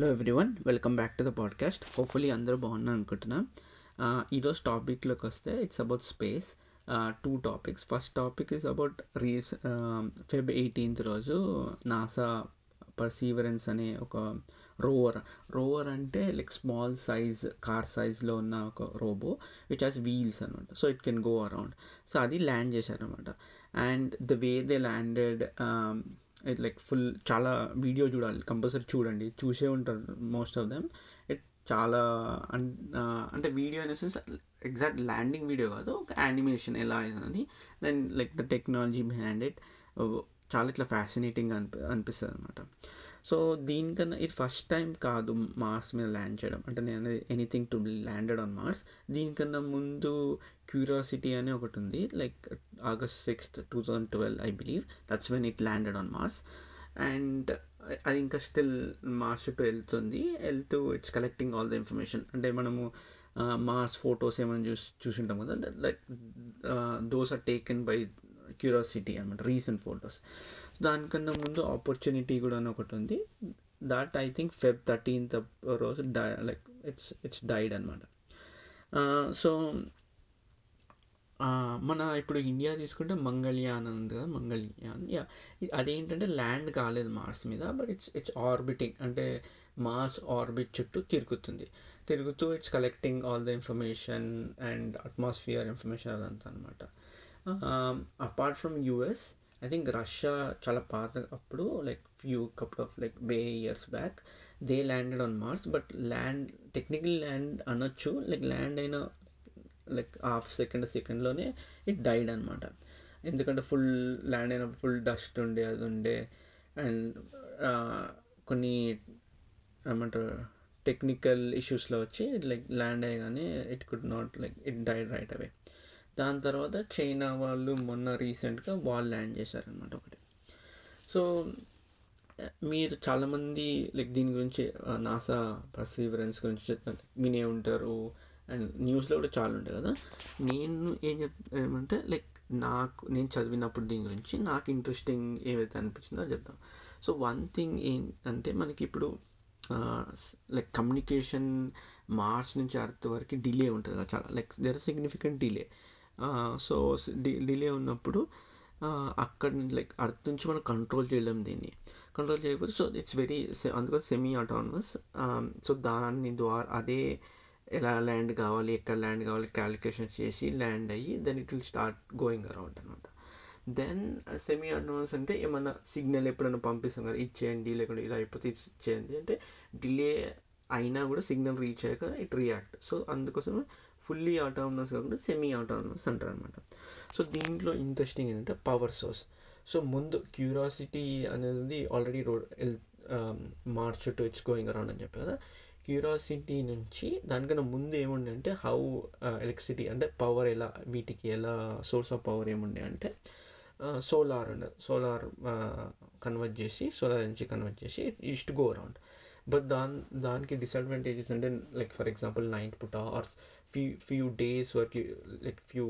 Hello everyone, welcome back to the podcast. Hopefully అందరూ బాగున్నారు అనుకుంటున్నా. ఈరోజు టాపిక్లోకి వస్తే it's about space. Two topics. First topic is about Feb 18 రోజు నాసా పర్సీవరెన్స్ అనే ఒక రోవర్ అంటే లైక్ స్మాల్ సైజ్ కార్ సైజ్లో ఉన్న ఒక రోబో విచ్ హ్యాస్ వీల్స్ అనమాట. So it can go around. So అది ల్యాండ్ చేశారనమాట. And the way they landed it like full చాలా వీడియో చూడాలి, కంపల్సరీ చూడండి, చూసే ఉంటారు మోస్ట్ ఆఫ్ దెమ్. ఇట్ చాలా అంటే వీడియో అనే సెన్స్ ఎగ్జాక్ట్ ల్యాండింగ్ వీడియో కాదు, ఒక యానిమేషన్ ఎలా అయిందని, then like the technology behind it చాలా ఇట్లా ఫ్యాసినేటింగ్ అనిపిస్తుంది అనమాట. సో దీనికన్నా ఇది ఫస్ట్ టైం కాదు మార్స్ మీద ల్యాండ్ చేయడం. అంటే నేను anything to be landed on Mars. దీనికన్నా ముందు క్యూరియాసిటీ అని ఒకటి ఉంది, like August 6th, 2012 I believe that's when it landed on Mars. And అది ఇంకా స్టిల్ మార్స్ చుట్టూ వెళ్తూ it's collecting all the information. అంటే మనము మార్స్ ఫొటోస్ ఏమైనా చూసుంటాం కదా, like those are taken by Curiosity అనమాట, రీసెంట్ ఫొటోస్. దానికన్నా ముందు ఆపర్చునిటీ కూడా అని ఒకటి ఉంది. దాట్ ఐ థింక్ Feb 13 రోజు లైక్ ఇట్స్ డైడ్ అనమాట. సో మన ఇప్పుడు ఇండియా తీసుకుంటే మంగళయాన్ అని ఉంది కదా, మంగళయాన్ అదేంటంటే ల్యాండ్ కాలేదు మార్స్ మీద, బట్ ఇట్స్ ఆర్బిటింగ్. అంటే మార్స్ ఆర్బిట్ చుట్టూ తిరుగుతూ it's collecting all the information and atmosphere information అదంతా అనమాట. Apart from US, I think Russia చాలా పాత అప్పుడు like couple of way years back they landed on Mars. But land అనొచ్చు, like land అయిన లైక్ హాఫ్ సెకండ్లోనే ఇట్ డైడ్ అనమాట. ఎందుకంటే ఫుల్ ల్యాండ్ అయినప్పుడు ఫుల్ డస్ట్ ఉండే, అది ఉండే, అండ్ కొన్ని ఏమంటారు టెక్నికల్ ఇష్యూస్లో వచ్చి లైక్ ల్యాండ్ అయ్యగానే it could not like it died right away. దాని తర్వాత చైనా వాళ్ళు మొన్న రీసెంట్గా వాళ్ళు ల్యాండ్ చేశారనమాట ఒకటి. సో మీరు చాలామంది లైక్ దీని గురించి నాసా పర్సీవరెన్స్ గురించి వినే ఉంటారు, అండ్ న్యూస్లో కూడా చాలా ఉంటాయి కదా. నేను ఏమంటే లైక్ నేను చదివినప్పుడు దీని గురించి నాకు ఇంట్రెస్టింగ్ ఏవైతే అనిపించిందో చెప్తాం. సో వన్ థింగ్ ఏంటంటే మనకి ఇప్పుడు లైక్ కమ్యూనికేషన్ మార్చ్ నుంచి అర్త్ వరకు డిలే ఉంటుంది కదా, చాలా like there are significant delay. So delay ఉన్నప్పుడు అక్కడ లైక్ అర్త్ నుంచి మనం కంట్రోల్ చేయకపోతే సో ఇట్స్ వెరీ అందుకని సెమీ ఆటోనమస్. సో దాని ద్వారా అదే ఎలా ల్యాండ్ కావాలి, ఎక్కడ ల్యాండ్ కావాలి క్యాలిక్యులేషన్ చేసి ల్యాండ్ అయ్యి then it will start going around అనమాట. దెన్ సెమీ అడ్వాన్స్ అంటే ఏమన్నా సిగ్నల్ ఎప్పుడైనా పంపిస్తాం కదా, ఇచ్చేయండి లేకుండా ఇలా అయిపోతే ఇచ్చేయండి అంటే, డిలే అయినా కూడా సిగ్నల్ రీచ్ అయ్యాక ఇట్ రియాక్ట్. సో అందుకోసం ఫుల్లీ ఆటోనమస్ కాకుండా సెమీ ఆటోనమస్ అంటారు అనమాట. సో దీంట్లో ఇంట్రెస్టింగ్ ఏంటంటే పవర్ సోర్స్. సో ముందు క్యూరియాసిటీ అనేది already Mars to it's going around అని చెప్పి కదా, క్యూరియాసిటీ నుంచి దానికన్నా ముందు ఏముండే అంటే హౌ ఎలక్ట్రిసిటీ అంటే పవర్ ఎలా, వీటికి ఎలా సోర్స్ ఆఫ్ పవర్ ఏముండే అంటే సోలార్ కన్వర్ట్ చేసి ఈస్ట్ గో అరౌండ్. బట్ దానికి డిసడ్వాంటేజెస్ అంటే లైక్ ఫర్ ఎగ్జాంపుల్ నైట్ పూట ఆర్ ఫ్యూ డేస్ వరకు లైక్ ఫ్యూ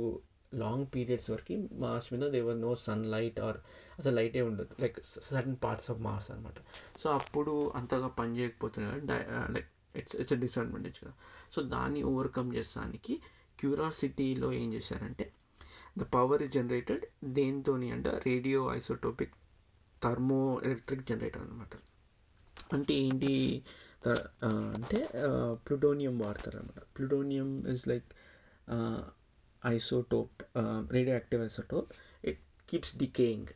లాంగ్ పీరియడ్స్ వరకు మార్స్ మీద they was no sun light or అసలు లైటే ఉండదు like certain parts of Mars అనమాట. సో అప్పుడు అంతగా పని చేయకపోతున్నాయి లైక్ ఇట్స్ డిసడ్వాంటేజ్ కదా. సో దాన్ని ఓవర్కమ్ చేసానికి క్యూరియాసిటీలో ఏం చేశారంటే ద పవర్ ఇస్ జనరేటెడ్ దేంతో అంటే radio isotopic thermo electric generator అనమాట. అంటే ఏంటి అంటే ప్లూటోనియం వాడతారు అనమాట. Plutonium is like isotope, radio active isotope. It keeps decaying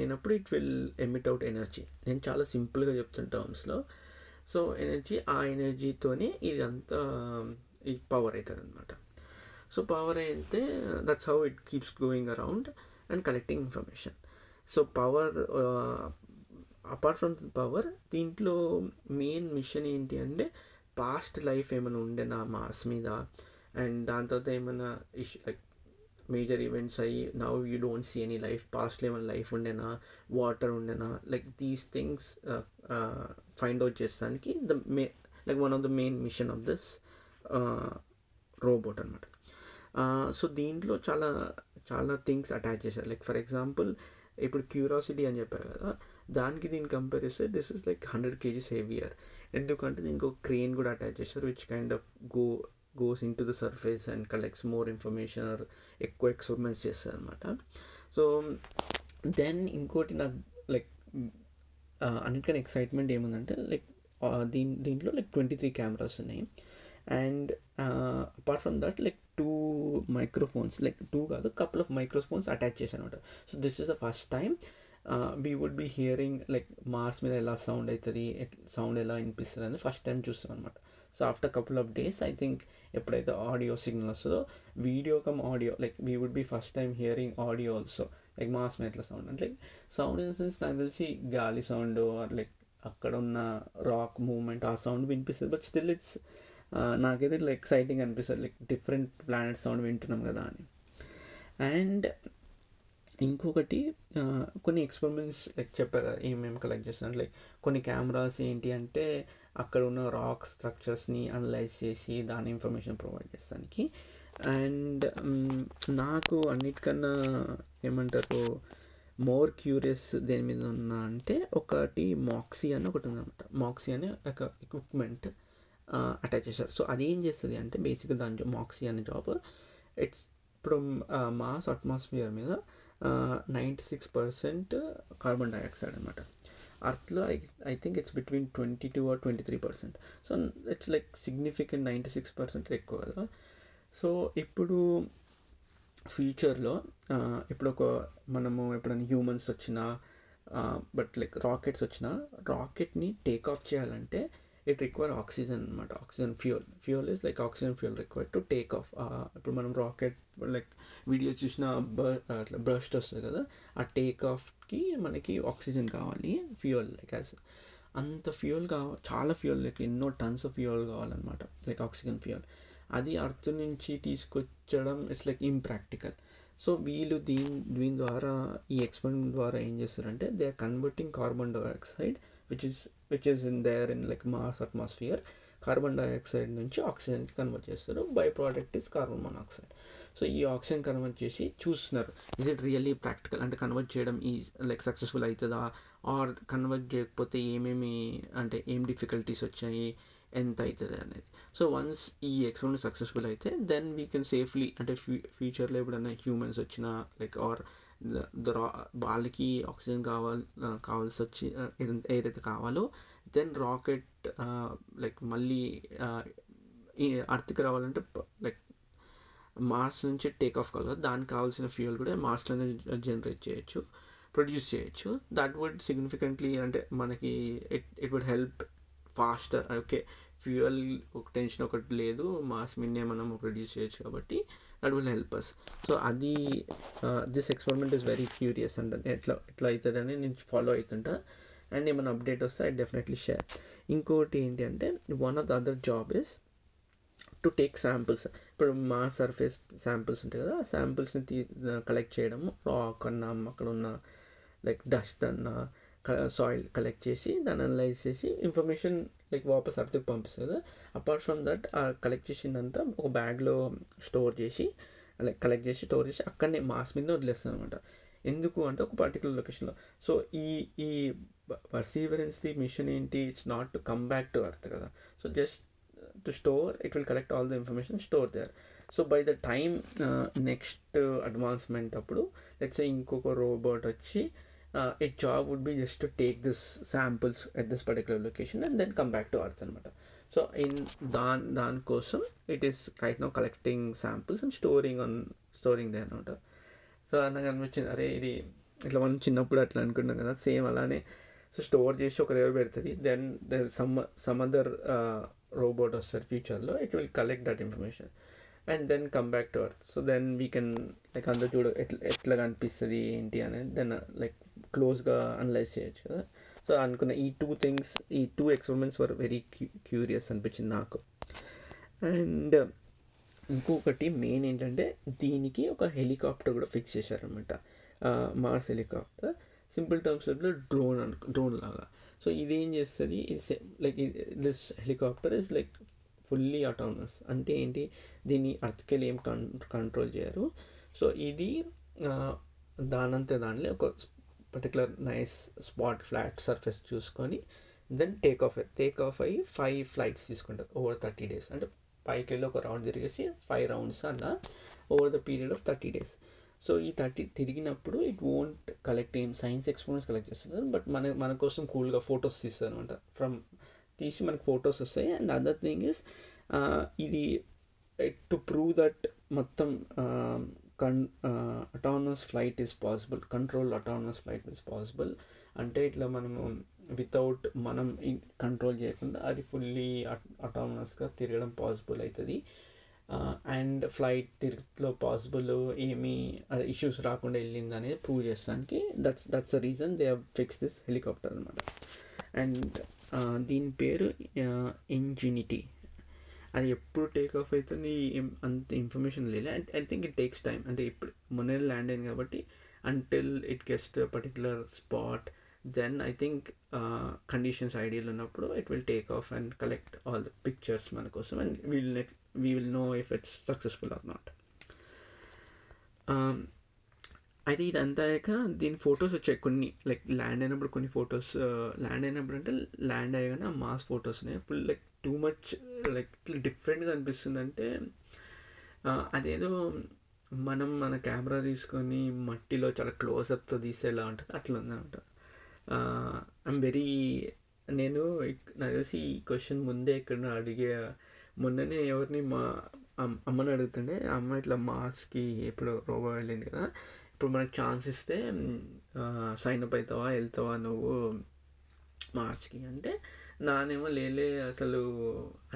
అయినప్పుడు it will emit out energy. నేను చాలా సింపుల్గా చెప్తాను టర్మ్స్లో. సో ఆ ఎనర్జీతోనే ఇదంతా ఇది పవర్ అవుతుంది అనమాట. సో పవర్ అయితే that's how it keeps going around and collecting information. So power apart from power దీంట్లో మెయిన్ మిషన్ ఏంటి అంటే పాస్ట్ లైఫ్ ఏమైనా ఉండేనా మార్స్ మీద, అండ్ దాని తర్వాత ఏమైనా ఇష్యూ లైక్ మేజర్ ఈవెంట్స్ అయ్యి now you don't see any life, పాస్ట్లో ఏమైనా లైఫ్ ఉండేనా, వాటర్ ఉండేనా, like these things find out చేస్తానికి one of the main mission of this robot అనమాట. సో దీంట్లో చాలా చాలా థింగ్స్ అటాచ్ చేశారు. లైక్ ఫర్ ఎగ్జాంపుల్ ఇప్పుడు క్యూరియాసిటీ అని చెప్పారు కదా, దానికి దీన్ని కంపేర్ చేస్తే this is like 100 kgs heavier. ఎందుకంటే దీనికి ఒక క్రెయిన్ కూడా అటాచ్ చేశారు, which kind of goes in to the surface and collects more information, ఎక్కువ ఎక్స్పెరిమెంట్స్ చేస్తారు అనమాట. సో దెన్ ఇంకోటి నాకు లైక్ అన్నిటికన్నా ఎక్సైట్మెంట్ ఏముందంటే లైక్ దీంట్లో లైక్ 23 కెమెరాస్ ఉన్నాయి. And apart from that like 2 microphones, like 2 కాదు కపుల్ ఆఫ్ మైక్రోఫోన్స్ అటాచ్ చేశాను అనమాట. So this is the first time we would be hearing like Mars మీద ఎలా సౌండ్ అవుతుంది, సౌండ్ ఎలా వినిపిస్తుంది అని ఫస్ట్ టైం చూస్తాం అనమాట. So after couple of days I think ఎప్పుడైతే ఆడియో సిగ్నల్ వస్తుందో video come audio, like we would be first time hearing audio also, like Mars మీద ఎట్లా సౌండ్ అంటే, like sound in the sense నాకు తెలిసి గాలి సౌండ్ లైక్ అక్కడ ఉన్న రాక్ మూమెంట్ ఆ సౌండ్ వినిపిస్తుంది. బట్ స్టిల్ ఇట్స్ నాకైతే ఇట్లా ఎక్సైటింగ్ అనిపిస్తుంది, లైక్ డిఫరెంట్ ప్లానెట్ సౌండ్ వింటున్నాం కదా అని. అండ్ ఇంకొకటి కొన్ని ఎక్స్పెరిమెంట్స్ లైక్ చెప్పారు ఏమేమి కలెక్ట్ చేస్తున్నారు, లైక్ కొన్ని కెమెరాస్ ఏంటి అంటే అక్కడ ఉన్న రాక్ స్ట్రక్చర్స్ని అనలైజ్ చేసి దాని ఇన్ఫర్మేషన్ ప్రొవైడ్ చేస్తానికి. అండ్ నాకు అన్నిటికన్నా ఏమంటారు మోర్ క్యూరియస్ దేని మీద ఉన్నా అంటే, ఒకటి మాక్సీ అని ఒకటి ఉందన్నమాట. మాక్సీ అనే ఒక ఎక్విప్మెంట్ అటాచ్ చేశారు. సో అదేం చేస్తుంది అంటే బేసిక్గా దాని మాక్సీ అనే జాబ్ ఇట్స్ ఇప్పుడు మాస్ అట్మాస్ఫియర్ మీద 96% కార్బన్ డైఆక్సైడ్ అనమాట. అర్త్లో I think it's between 22 or 23%. So it's like significant 96% ఎక్కువ కదా. సో ఇప్పుడు ఫ్యూచర్లో ఇప్పుడు ఒక మనము ఎప్పుడైనా హ్యూమన్స్ వచ్చినా బట్ లైక్ రాకెట్స్ వచ్చినా రాకెట్ని టేక్ ఆఫ్ చేయాలంటే ఇట్ రిక్వైర్ ఆక్సిజన్ అనమాట. Oxygen fuel is like oxygen fuel required to take off. ఇప్పుడు మనం రాకెట్ లైక్ వీడియో చూసిన అట్లా బర్స్ట్ వస్తుంది కదా, ఆ టేక్ ఆఫ్కి మనకి ఆక్సిజన్ కావాలి ఫ్యూయల్, లైక్ యాజ్ అంత ఫ్యూయల్ చాలా ఫ్యూయల్ లైక్ ఎన్నో టన్స్ ఆఫ్ ఫ్యూయల్ కావాలన్నమాట, లైక్ ఆక్సిజన్ ఫ్యూయల్. అది అర్త్ నుంచి తీసుకొచ్చడం ఇట్స్ లైక్ ఇంప్రాక్టికల్. సో వీళ్ళు దీని ద్వారా ఈ ఎక్స్పెరిమెంట్ ద్వారా ఏం చేస్తారంటే they are converting carbon dioxide which is in there in like Mars atmosphere, carbon dioxide nunchi oxygen ki convert chestaru, byproduct is carbon monoxide. So ee oxygen convert chesi chustunaru is it really practical ante convert cheyadam is like successful aitadha or convert cheyakapothe ememi ante em difficulties vachayi ఎంత అవుతుంది అనేది. So once ఈ experiment successful అయితే then we can safely అంటే ఫ్యూచర్లో ఎప్పుడైనా humans వచ్చినా like are వాళ్ళకి ఆక్సిజన్ కావాల్సి వచ్చి ఏదైతే కావాలో దెన్ రాకెట్ లైక్ మళ్ళీ అర్త్కి రావాలంటే లైక్ మార్స్ నుంచి టేక్ ఆఫ్ కావాలి, దానికి కావాల్సిన ఫ్యూయల్ కూడా మార్స్లోనే జనరేట్ చేయొచ్చు, ప్రొడ్యూస్ చేయొచ్చు. దట్ వుడ్ సిగ్నిఫికెంట్లీ అంటే మనకి it would help faster. Okay fuel ఒక టెన్షన్ ఒకటి లేదు, మాస్ మిన్నే మనం ప్రొడ్యూస్ చేయొచ్చు కాబట్టి that will help us. So అది this experiment is very curious and ఎట్లా అవుతుందని నేను ఫాలో అవుతుంటా. అండ్ ఏమైనా అప్డేట్ వస్తే ఐ డెఫినెట్లీ షేర్. ఇంకోటి ఏంటి అంటే one of the other job is to take samples. ఇప్పుడు మా సర్ఫేస్ శాంపిల్స్ ఉంటాయి కదా, శాంపిల్స్ని కలెక్ట్ చేయడం, రాక్ అన్నా అక్కడ ఉన్న లైక్ డస్ట్ అన్నా సాయిల్ కలెక్ట్ చేసి దాన్ని అనలైజ్ చేసి ఇన్ఫర్మేషన్ లైక్ వాపస్ అర్త్కి పంపిస్తుంది కదా. అపార్ట్ ఫ్రమ్ దట్ ఆ కలెక్ట్ చేసిందంతా ఒక బ్యాగ్లో స్టోర్ చేసి లైక్ కలెక్ట్ చేసి స్టోర్ చేసి అక్కడనే మాస్ మీద వదిలేస్తుంది అనమాట. ఎందుకు అంటే ఒక పర్టికులర్ లొకేషన్లో. సో ఈ పర్సీవరెన్స్ది మిషన్ ఏంటి it's not to come back to earth కదా, so just to store it will collect all the information store there. So by the time next advancement అప్పుడు లెట్స్ ఇంకొక రోబోట్ వచ్చి its job would be just to take this samples at this particular location and then come back to earth anamata. So in dan kosam it is right now collecting samples and storing there anamata. So anaga anvichindi are idi itla man chinnappudu atla anukunnam kada same alane. So store chesi oka devu pedtadi then there is some other robot or future lo it will collect that information and then come back to earth. So then we can like ando chudu etla ganpistadi enti ane then like close ga analyze cheyachu kada. So anukunna ee two experiments were very curious anipichindi naaku. And inkokati main entante deeniki oka helicopter kuda fix chesaru anamata, Mars helicopter, simple terms lo drone laga. So ide em chestadi is like this helicopter is like fully autonomous. అంటే ఏంటి దీన్ని అర్త్కెళ్ళి ఏం control చేయరు. So ఇది దానంతే దానిలో ఒక particular nice spot flat surface చూసుకొని దెన్ టేక్ ఆఫ్ అయ్యి 5 ఫ్లైట్స్ తీసుకుంటారు ఓవర్ 30 days. అంటే పైకి వెళ్ళి ఒక రౌండ్ తిరిగేసి 5 రౌండ్స్ అలా over the period of 30 days. So ఈ 30 తిరిగినప్పుడు ఇట్ వోంట్ కలెక్ట్ ఏం సైన్స్ ఎక్స్పెరిమెంట్స్ కలెక్ట్ చేస్తున్నారు, బట్ మన కోసం కూల్గా ఫొటోస్ తీస్తారు అనమాట. తీసి మనకు ఫొటోస్ వస్తాయి. అండ్ అదర్ థింగ్ ఈస్ ఇది టు ప్రూవ్ దట్ మొత్తం autonomous flight is possible, control autonomous flight is possible. అంటే ఇట్లా మనము వితౌట్ మనం కంట్రోల్ చేయకుండా అది ఫుల్లీ అటానమస్గా తిరగడం పాసిబుల్ అవుతుంది. అండ్ ఫ్లైట్ తిరుగులో పాసిబుల్ ఏమీ ఇష్యూస్ రాకుండా వెళ్ళింది అనేది ప్రూవ్ చేస్తానికి that's the reason they have fix this helicopter అనమాట. అండ్ దీని పేరు ఇంజినిటీ. అది ఎప్పుడు టేక్ ఆఫ్ అవుతుంది అంత ఇన్ఫర్మేషన్ లేదు. And I think it takes time. అంటే ఇప్పుడు మొన్నే ల్యాండ్ అయింది కాబట్టి until it gets to particular spot then I think conditions ideal ఉన్నప్పుడు it will take off and collect all the pictures మన కోసం. And we will know if it's successful or not. అయితే ఇది అంతా అయ్యాక దీని ఫొటోస్ వచ్చాయి కొన్ని, లైక్ ల్యాండ్ అయినప్పుడు కొన్ని ఫొటోస్, ల్యాండ్ అయినప్పుడు అంటే ల్యాండ్ అయ్యగానే ఆ మాస్ ఫొటోస్ ఉన్నాయి. Full like too much like డిఫరెంట్గా అనిపిస్తుంది. అంటే అదేదో మనం మన కెమెరా తీసుకొని మట్టిలో చాలా క్లోజ్అప్తో తీసేలా ఉంటుంది అట్లా ఉందన్నమాట. నేను నాకు తెలిసి ఈ క్వశ్చన్ ముందే ఎక్కడ అడిగే, మొన్ననే ఎవరిని మా అమ్మని అడుగుతుండే, అమ్మ ఇట్లా మార్స్కి ఎప్పుడు రోబో వెళ్ళింది కదా, ఇప్పుడు మనకు ఛాన్స్ ఇస్తే సైన్ అప్ అవుతావా, వెళ్తావా నువ్వు మార్స్కి అంటే, నానేమో లేలే అసలు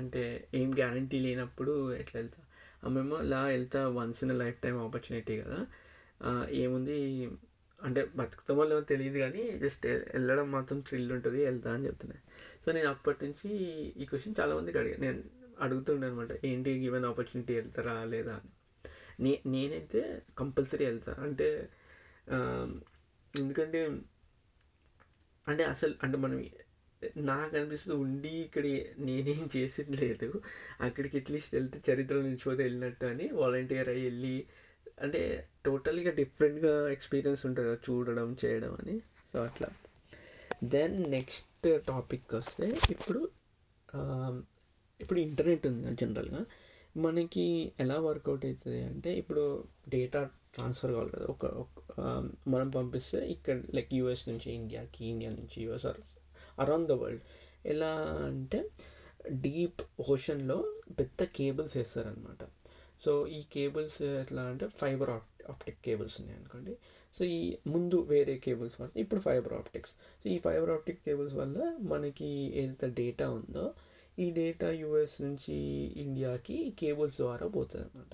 అంటే ఏం గ్యారంటీ లేనప్పుడు ఎట్లా వెళ్తా, అమ్మేమో ఇలా వెళ్తా once in life time opportunity కదా, ఏముంది అంటే బతుకుతామో లేమో తెలియదు కానీ జస్ట్ వెళ్ళడం మాత్రం థ్రిల్ ఉంటుంది వెళ్తా అని చెప్తున్నాను. సో నేను అప్పటి నుంచి ఈ క్వశ్చన్ చాలామందికి నేను అడుగుతుండే అనమాట, ఏంటి గివెన్ ఆపర్చునిటీ వెళ్తారా లేదా అని. నేనైతే కంపల్సరీ వెళ్తా. అంటే ఎందుకంటే అంటే అసలు అంటే మనం నాకు అనిపిస్తుంది ఉండి ఇక్కడ నేనేం చేసేది లేదు, అక్కడికి ఎట్లీస్ట్ వెళ్తే చరిత్ర నిలిచిపోతే వెళ్ళినట్టు అని వాలంటీర్ అయ్యి వెళ్ళి, అంటే టోటల్గా డిఫరెంట్గా ఎక్స్పీరియన్స్ ఉంటుంది చూడడం చేయడం అని. సో అట్లా దెన్ నెక్స్ట్ టాపిక్ వస్తే ఇప్పుడు ఇంటర్నెట్ ఉంది కదా, జనరల్గా మనకి ఎలా వర్కౌట్ అవుతుంది అంటే ఇప్పుడు డేటా ట్రాన్స్ఫర్ కావాలి కదా, ఒక మనం పంపిస్తే ఇక్కడ లైక్ యూఎస్ నుంచి ఇండియాకి, ఇండియా నుంచి US or around the world. ఎలా అంటే డీప్ ఓషన్లో పెద్ద కేబుల్స్ వేస్తారనమాట. సో ఈ కేబుల్స్ ఎట్లా అంటే ఫైబర్ ఆప్టిక్ కేబుల్స్ ఉన్నాయి అనుకోండి. సో ఈ ముందు వేరే కేబుల్స్ వాడితే ఇప్పుడు ఫైబర్ ఆప్టిక్స్. సో ఈ ఫైబర్ ఆప్టిక్ కేబుల్స్ వల్ల మనకి ఏదైతే డేటా ఉందో ఈ డేటా యూఎస్ నుంచి ఇండియాకి ఈ కేబుల్స్ ద్వారా పోతుంది అనమాట.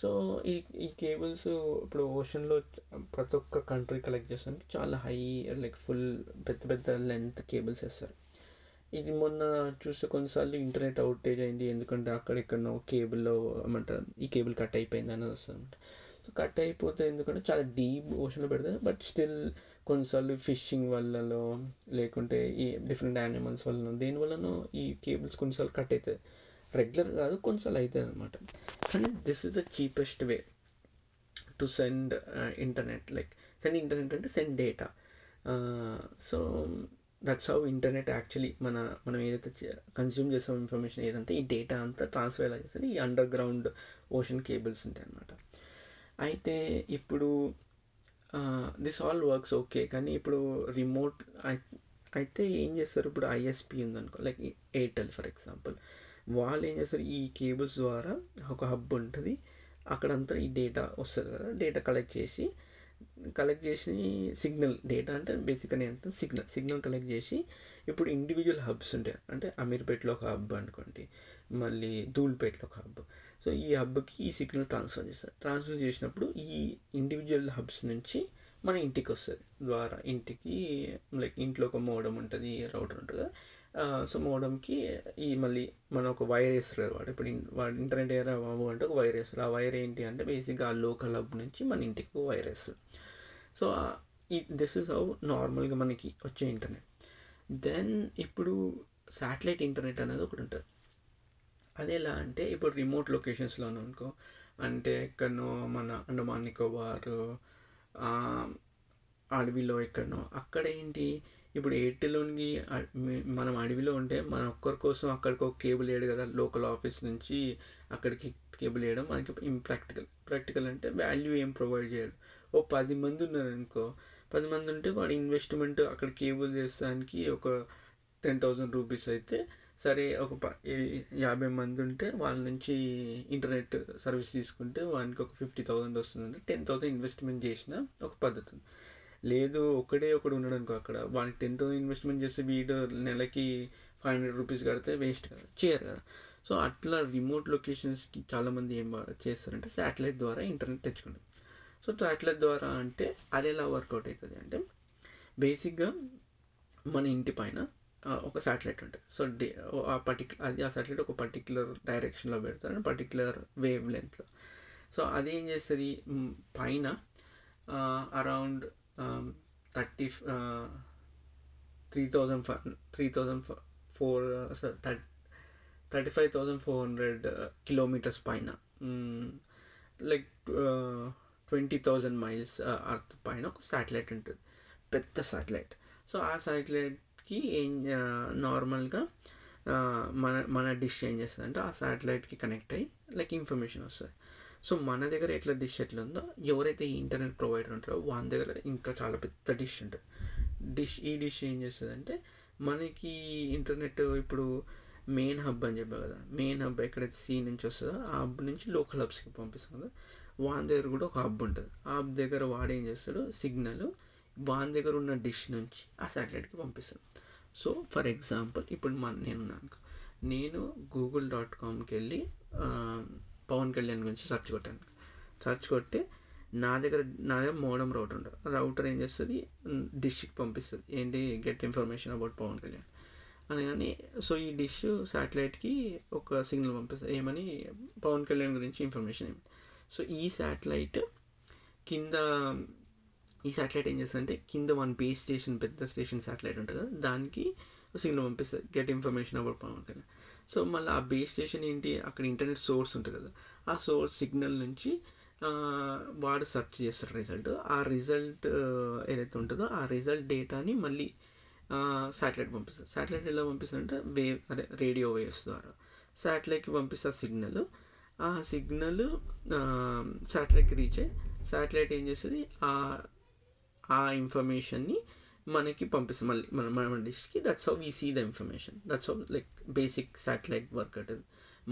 సో ఈ కేబుల్స్ ఇప్పుడు ఓషన్లో ప్రతి ఒక్క కంట్రీ కలెక్ట్ చేస్తానికి చాలా హై లైక్ ఫుల్ పెద్ద పెద్ద లెంత్ కేబుల్స్ వేస్తారు. ఇది మొన్న చూస్తే కొన్నిసార్లు ఇంటర్నెట్ అవుటేజ్ అయింది, ఎందుకంటే అక్కడెక్కడో కేబుల్లో ఏమంటారు ఈ కేబుల్ కట్ అయిపోయింది అనేది వస్తుంది అనమాట. సో కట్ అయిపోతే ఎందుకంటే చాలా డీప్ ఓషన్లో పెడతారు, బట్ స్టిల్ కొన్నిసార్లు ఫిషింగ్ వల్లలో లేకుంటే ఈ డిఫరెంట్ యానిమల్స్ వల్లనో దేనివల్లనో ఈ కేబుల్స్ కొన్నిసార్లు కట్ అవుతాయి. రెగ్యులర్ కాదు, కొన్నిసార్లు అవుతుంది అనమాట. కానీ this is the cheapest way to send internet, like send internet అంటే send data. So that's how internet actually మనం ఏదైతే కన్స్యూమ్ చేస్తాం ఇన్ఫర్మేషన్ ఏదంటే ఈ డేటా అంతా ట్రాన్స్ఫర్ ఎలా చేస్తుంది, ఈ అండర్ గ్రౌండ్ ఓషన్ కేబుల్స్ ఉంటాయి అన్నమాట. అయితే ఇప్పుడు దిస్ ఆల్ వర్క్స్ ఓకే, కానీ ఇప్పుడు రిమోట్ అయితే ఏం చేస్తారు, ఇప్పుడు ఐఎస్పీ ఉందనుకో లైక్ ఎయిర్టెల్ ఫర్ ఎగ్జాంపుల్, వాళ్ళు ఏం చేస్తారు ఈ కేబుల్స్ ద్వారా ఒక హబ్ ఉంటుంది, అక్కడంతా ఈ డేటా వస్తుంది కదా, డేటా కలెక్ట్ చేసి సిగ్నల్ డేటా అంటే బేసిక్గా అంటే సిగ్నల్ కలెక్ట్ చేసి ఇప్పుడు ఇండివిజువల్ హబ్స్ ఉంటాయి. అంటే అమీర్పేట్లో ఒక హబ్ అనుకోండి, మళ్ళీ ధూల్పేట్లో ఒక హబ్. సో ఈ హబ్కి ఈ సిగ్నల్ ట్రాన్స్ఫర్ చేస్తారు. ట్రాన్స్ఫర్ చేసినప్పుడు ఈ ఇండివిజువల్ హబ్స్ నుంచి మన ఇంటికి వస్తుంది ద్వారా, ఇంటికి లైక్ ఇంట్లో ఒక మోడమ్ ఉంటుంది, రౌటర్ ఉంటుంది. సో మోడమ్కి ఈ మళ్ళీ మనం ఒక వైర్ వేస్తారు వాడు, ఇప్పుడు వాడు ఇంటర్నెట్ ఏరా బాబు అంటే ఒక వైర్ వేస్తారు. ఆ వైర్ ఏంటి అంటే బేసిక్గా ఆ లోకల్ హబ్ నుంచి మన ఇంటికి వైర్ వేస్తారు. సో దిస్ ఈజ్ హౌ నార్మల్గా మనకి వచ్చే ఇంటర్నెట్. దెన్ ఇప్పుడు శాటిలైట్ ఇంటర్నెట్ అనేది ఒకటి ఉంటుంది. అది ఎలా అంటే ఇప్పుడు రిమోట్ లొకేషన్స్లోనే అనుకో, అంటే ఎక్కడనో మన అండమాన్ నికోబార్ అడవిలో ఎక్కడనో, అక్కడ ఏంటి ఇప్పుడు ఎయిర్టెల్లోనికి మనం అడవిలో ఉంటే మన ఒక్కరి కోసం అక్కడికి ఒక కేబుల్ వేయడం కదా, లోకల్ ఆఫీస్ నుంచి అక్కడికి కేబుల్ వేయడం మనకి ప్రాక్టికల్ అంటే వాల్యూ ఏం ప్రొవైడ్ చేయడం. 10 మంది ఉన్నారనుకో, 10 మంది ఉంటే వాడి ఇన్వెస్ట్మెంట్ అక్కడ కేబుల్ చేస్తానికి ఒక 10,000 రూపీస్ అయితే సరే, ఒక 50 మంది ఉంటే వాళ్ళ నుంచి ఇంటర్నెట్ సర్వీస్ తీసుకుంటే వానికి ఒక 50,000 వస్తుందంటే 10,000 ఇన్వెస్ట్మెంట్ చేసిన ఒక పద్ధతి. లేదు ఒకడు ఉన్నాడు అనుకో, అక్కడ వానికి 10,000 ఇన్వెస్ట్మెంట్ చేస్తే వీడు నెలకి 500 రూపీస్ కడితే వేస్ట్ కదా, చేయరు కదా. సో అట్లా రిమోట్ లొకేషన్స్కి చాలామంది ఏం చేస్తారంటే శాటిలైట్ ద్వారా ఇంటర్నెట్ తెచ్చుకుంటారు. సో శాటిలైట్ ద్వారా అంటే అది ఎలా వర్కౌట్ అవుతుంది అంటే, బేసిక్గా మన ఇంటి పైన ఒక శాటిలైట్ ఉంటుంది. సో ఆ శాటిలైట్ ఒక పర్టిక్యులర్ డైరెక్షన్లో పెడతారు, పర్టిక్యులర్ వేవ్ లెంత్లో. సో అది ఏం చేస్తుంది, పైన అరౌండ్ 35,400 కిలోమీటర్స్ పైన, లైక్ 20,000 మైల్స్ అర్త్ పైన ఒక శాటిలైట్ ఉంటుంది, పెద్ద శాటిలైట్. సో ఆ శాటిలైట్కి నార్మల్గా మన డిష్ ఏం చేస్తుంది అంటే ఆ శాటిలైట్కి కనెక్ట్ అయ్యి లైక్ ఇన్ఫర్మేషన్ వస్తుంది. సో మన దగ్గర ఎట్లా డిష్ ఎట్లా ఉందో ఎవరైతే ఈ ఇంటర్నెట్ ప్రొవైడర్ ఉంటారో వాళ్ళ దగ్గర ఇంకా చాలా పెద్ద డిష్ ఉంటుంది. ఈ డిష్ ఏం చేస్తుంది అంటే, మనకి ఇంటర్నెట్ ఇప్పుడు మెయిన్ హబ్ అని చెప్పారు కదా, మెయిన్ హబ్ ఎక్కడైతే సీ నుంచి వస్తుందో ఆ హబ్ నుంచి లోకల్ హబ్స్కి పంపిస్తాం కదా, వాన్ దగ్గర కూడా ఒక హబ్ ఉంటుంది. ఆ హబ్ దగ్గర వాడు ఏం చేస్తాడు, సిగ్నల్ వాన్ దగ్గర ఉన్న డిష్ నుంచి ఆ శాటిలైట్కి పంపిస్తాడు. సో ఫర్ ఎగ్జాంపుల్ ఇప్పుడు నేను google.comకి వెళ్ళి పవన్ కళ్యాణ్ గురించి సెర్చ్ కొట్టాను. సెర్చ్ కొట్టి నా దగ్గర మోడెం రౌటర్ ఉంటుంది. రౌటర్ ఏం చేస్తుంది, డిష్కి పంపిస్తుంది ఏంటి, get information about Pawan Kalyan అనగానే. సో ఈ డిష్ శాటిలైట్కి ఒక సిగ్నల్ పంపిస్తుంది ఏమని, పవన్ కళ్యాణ్ గురించి ఇన్ఫర్మేషన్ ఏమి. సో ఈ శాటిలైట్ ఏం చేస్తుంది అంటే, కింద వన్ బేస్ స్టేషన్, పెద్ద స్టేషన్ శాటిలైట్ ఉంటుంది కదా, దానికి సిగ్నల్ పంపిస్తుంది get information about Pawan Kalyan. So మళ్ళీ ఆ బేస్ స్టేషన్ ఏంటి, అక్కడ ఇంటర్నెట్ సోర్స్ ఉంటుంది కదా, ఆ సోర్స్ సిగ్నల్ నుంచి వాడు సెర్చ్ చేస్తాడు రిజల్ట్. ఆ రిజల్ట్ ఏదైతే ఉంటుందో ఆ రిజల్ట్ డేటాని మళ్ళీ శాటిలైట్ పంపిస్తారు. శాటిలైట్ ఎలా పంపిస్తారంటే రేడియో వేవ్స్ ద్వారా శాటిలైట్కి పంపిస్తారు సిగ్నల్. ఆ సిగ్నల్ శాటిలైట్కి రీచ్ అయ్యి శాటిలైట్ ఏం చేస్తుంది, ఆ ఇన్ఫర్మేషన్ని మనకి పంపిస్తాం మళ్ళీ మన డిష్కి. That's how we see the information, that's how like basic satellite work అవుతుంది.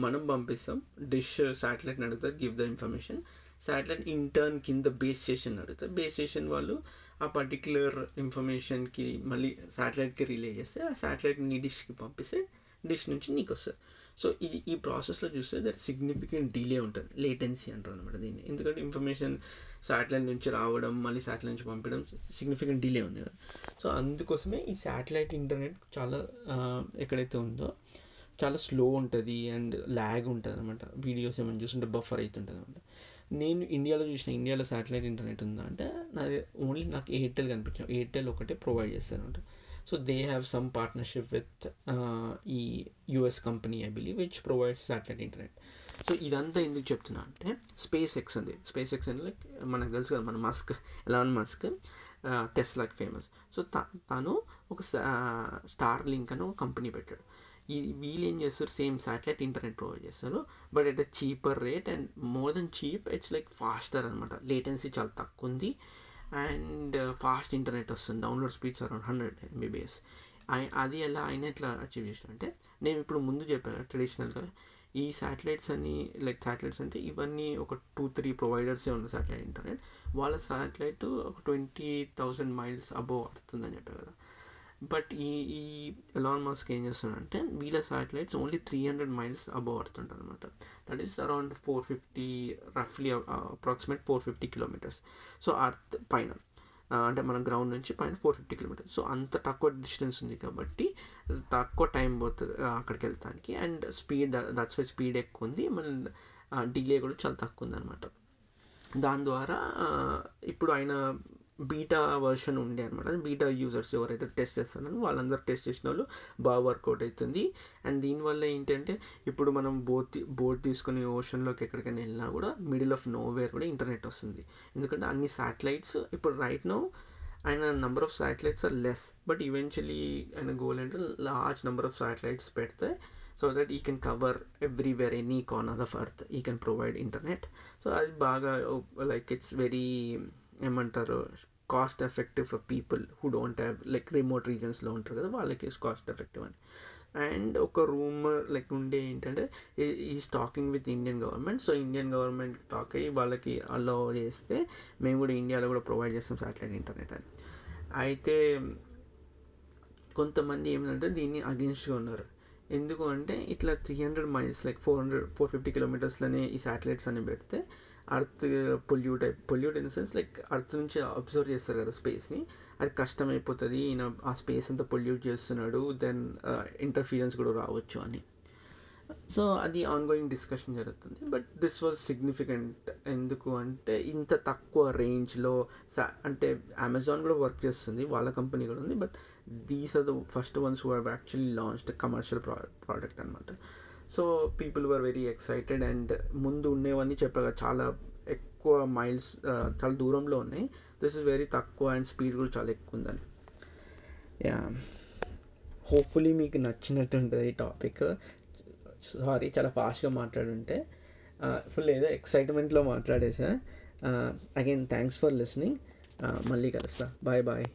మనం పంపిస్తాం, డిష్ శాటిలైట్ని అడుగుతారు give the information, satellite in turn కింద బేస్ స్టేషన్ అడుగుతారు, బేస్ స్టేషన్ వాళ్ళు ఆ పర్టిక్యులర్ ఇన్ఫర్మేషన్కి మళ్ళీ శాటిలైట్కి రిలే చేస్తే ఆ శాటిలైట్ నీ డిష్కి పంపిస్తే డిష్ నుంచి నీకు వస్తుంది. సో ఇది ఈ ప్రాసెస్లో చూస్తే దాని సిగ్నిఫికెంట్ డిలే ఉంటుంది, లేటెన్సీ అంటారు అనమాట దీన్ని. ఎందుకంటే ఇన్ఫర్మేషన్ శాటిలైట్ నుంచి రావడం మళ్ళీ శాటిలైట్ నుంచి పంపడం సిగ్నిఫికెంట్ డిలే ఉంది కదా. సో అందుకోసమే ఈ శాటిలైట్ ఇంటర్నెట్ చాలా ఎక్కడైతే ఉందో చాలా స్లో ఉంటుంది అండ్ ల్యాగ్ ఉంటుంది అనమాట. వీడియోస్ ఏమైనా చూస్తుంటే బఫర్ అవుతుంటుంది అనమాట. నేను ఇండియాలో శాటిలైట్ ఇంటర్నెట్ ఉందా అంటే నాది ఓన్లీ నాకు ఎయిర్టెల్ కనిపించాను, ఎయిర్టెల్ ఒకటే ప్రొవైడ్ చేస్తాను అనమాట. So they have some partnership with US company, I believe, which provides satellite internet. So ఇదంతా ఎందుకు చెప్తున్నా అంటే, SpaceX ఉంది. SpaceX అంటే లైక్ మనకు తెలుసు కదా, మన మస్క్, ఎలాన్ మస్క్ టెస్లాకి ఫేమస్. సో తను ఒక స్టార్లింక్ అని ఒక కంపెనీ పెట్టాడు. ఈ వీళ్ళు ఏం చేస్తారు, సేమ్ శాటిలైట్ ఇంటర్నెట్ ప్రొవైడ్ చేస్తారు, but at a cheaper rate and more then cheap, it's like faster అనమాట. లేటెన్సీ చాలా తక్కువ ఉంది అండ్ ఫాస్ట్ ఇంటర్నెట్ వస్తుంది, డౌన్లోడ్ స్పీడ్స్ అరౌండ్ 100 MBps. అది ఎలా ఆయన ఎట్లా అచీవ్ చేసిన అంటే, నేను ఇప్పుడు ముందు చెప్పాను ట్రెడిషనల్గా ఈ శాటిలైట్స్ అన్ని లైక్ శాటిలైట్స్ అంటే ఇవన్నీ ఒక 2-3 ప్రొవైడర్సే ఉన్న శాటిలైట్ ఇంటర్నెట్, వాళ్ళ శాటిలైట్ ఒక 20,000 మైల్స్ అబోవ్ పడుతుందని చెప్పారు కదా. బట్ ఈ ఎలాన్ మస్క్ ఏం చేస్తున్నారంటే వీళ్ళ శాటిలైట్స్ ఓన్లీ 300 మైల్స్ అబోవ్ పడుతుంటారు అనమాట. దట్ ఈస్ అరౌండ్ 450 రఫ్లీ అప్రాక్సిమేట్ 450 కిలోమీటర్స్. సో అర్త్ పైన అంటే మన గ్రౌండ్ నుంచి పైన 450 కిలోమీటర్స్. సో అంత తక్కువ డిస్టెన్స్ ఉంది కాబట్టి తక్కువ టైం పోతుంది అక్కడికి వెళ్తానికి, and speed that's why speed ఎక్కువ ఉంది, మళ్ళీ డిలే కూడా చాలా తక్కువ ఉందన్నమాట. దాని ద్వారా ఇప్పుడు ఆయన బీటా వర్షన్ ఉండే అనమాట. బీటా యూజర్స్ ఎవరైతే టెస్ట్ చేస్తున్నారో వాళ్ళందరూ టెస్ట్ చేసిన వాళ్ళు బాగా వర్కౌట్ అవుతుంది. అండ్ దీనివల్ల ఏంటంటే ఇప్పుడు మనం బోట్ తీసుకుని ఓషన్లోకి ఎక్కడికైనా వెళ్ళినా కూడా మిడిల్ ఆఫ్ నోవేర్ కూడా ఇంటర్నెట్ వస్తుంది. ఎందుకంటే అన్ని శాటిలైట్స్ ఇప్పుడు right now and number of satellites are less, but eventually and a goal and a large number of satellites petthe, so that he can cover everywhere, any corner of earth, he can provide internet. So అది బాగా like it's very ఏమంటారు cost effective for people who don't have like remote రీజన్స్లో ఉంటారు కదా వాళ్ళకి is cost effective అని. And ఒక rumour like ఉండే ఏంటంటే is talking with Indian government, so Indian government talk అయ్యి వాళ్ళకి అలో చేస్తే మేము కూడా ఇండియాలో కూడా ప్రొవైడ్ చేస్తాం శాటిలైట్ ఇంటర్నెట్ అని. అయితే కొంతమంది ఏమంటే దీన్ని అగెన్స్ట్గా ఉన్నారు, ఎందుకు అంటే ఇట్లా 300 miles లైక్ 450 కిలోమీటర్స్లోనే ఈ శాటిలైట్స్ అని పెడితే earth pollute in the sense like earth నుంచి అబ్జర్వ్ చేస్తారు కదా స్పేస్ని, అది కష్టమైపోతుంది, ఈయన ఆ స్పేస్ అంతా పొల్యూట్ చేస్తున్నాడు, దెన్ ఇంటర్ఫియరెన్స్ కూడా రావచ్చు అని. సో అది ఆన్గోయింగ్ డిస్కషన్ జరుగుతుంది. బట్ దిస్ వాజ్ సిగ్నిఫికెంట్, ఎందుకు అంటే ఇంత తక్కువ రేంజ్లో అంటే అమెజాన్ కూడా వర్క్ చేస్తుంది, వాళ్ళ కంపెనీ కూడా ఉంది, but these are the first ones who have actually launched commercial product అనమాట. So people were very excited. And ముందు ఉండేవన్నీ చెప్పగా చాలా ఎక్కువ మైల్స్ చాలా దూరంలో ఉన్నాయి, దిస్ ఇస్ వెరీ తక్కువ అండ్ స్పీడ్ కూడా చాలా ఎక్కువ ఉందని. యా హోప్ఫుల్లీ మీకు నచ్చినట్టు ఉంటుంది ఈ టాపిక్. సారీ చాలా ఫాస్ట్గా మాట్లాడుంటే, ఫుల్ ఏదో ఎక్సైట్మెంట్లో మాట్లాడేసా. అగైన్ థ్యాంక్స్ ఫర్ లిస్నింగ్, మళ్ళీ కలుస్తా, బాయ్ బాయ్.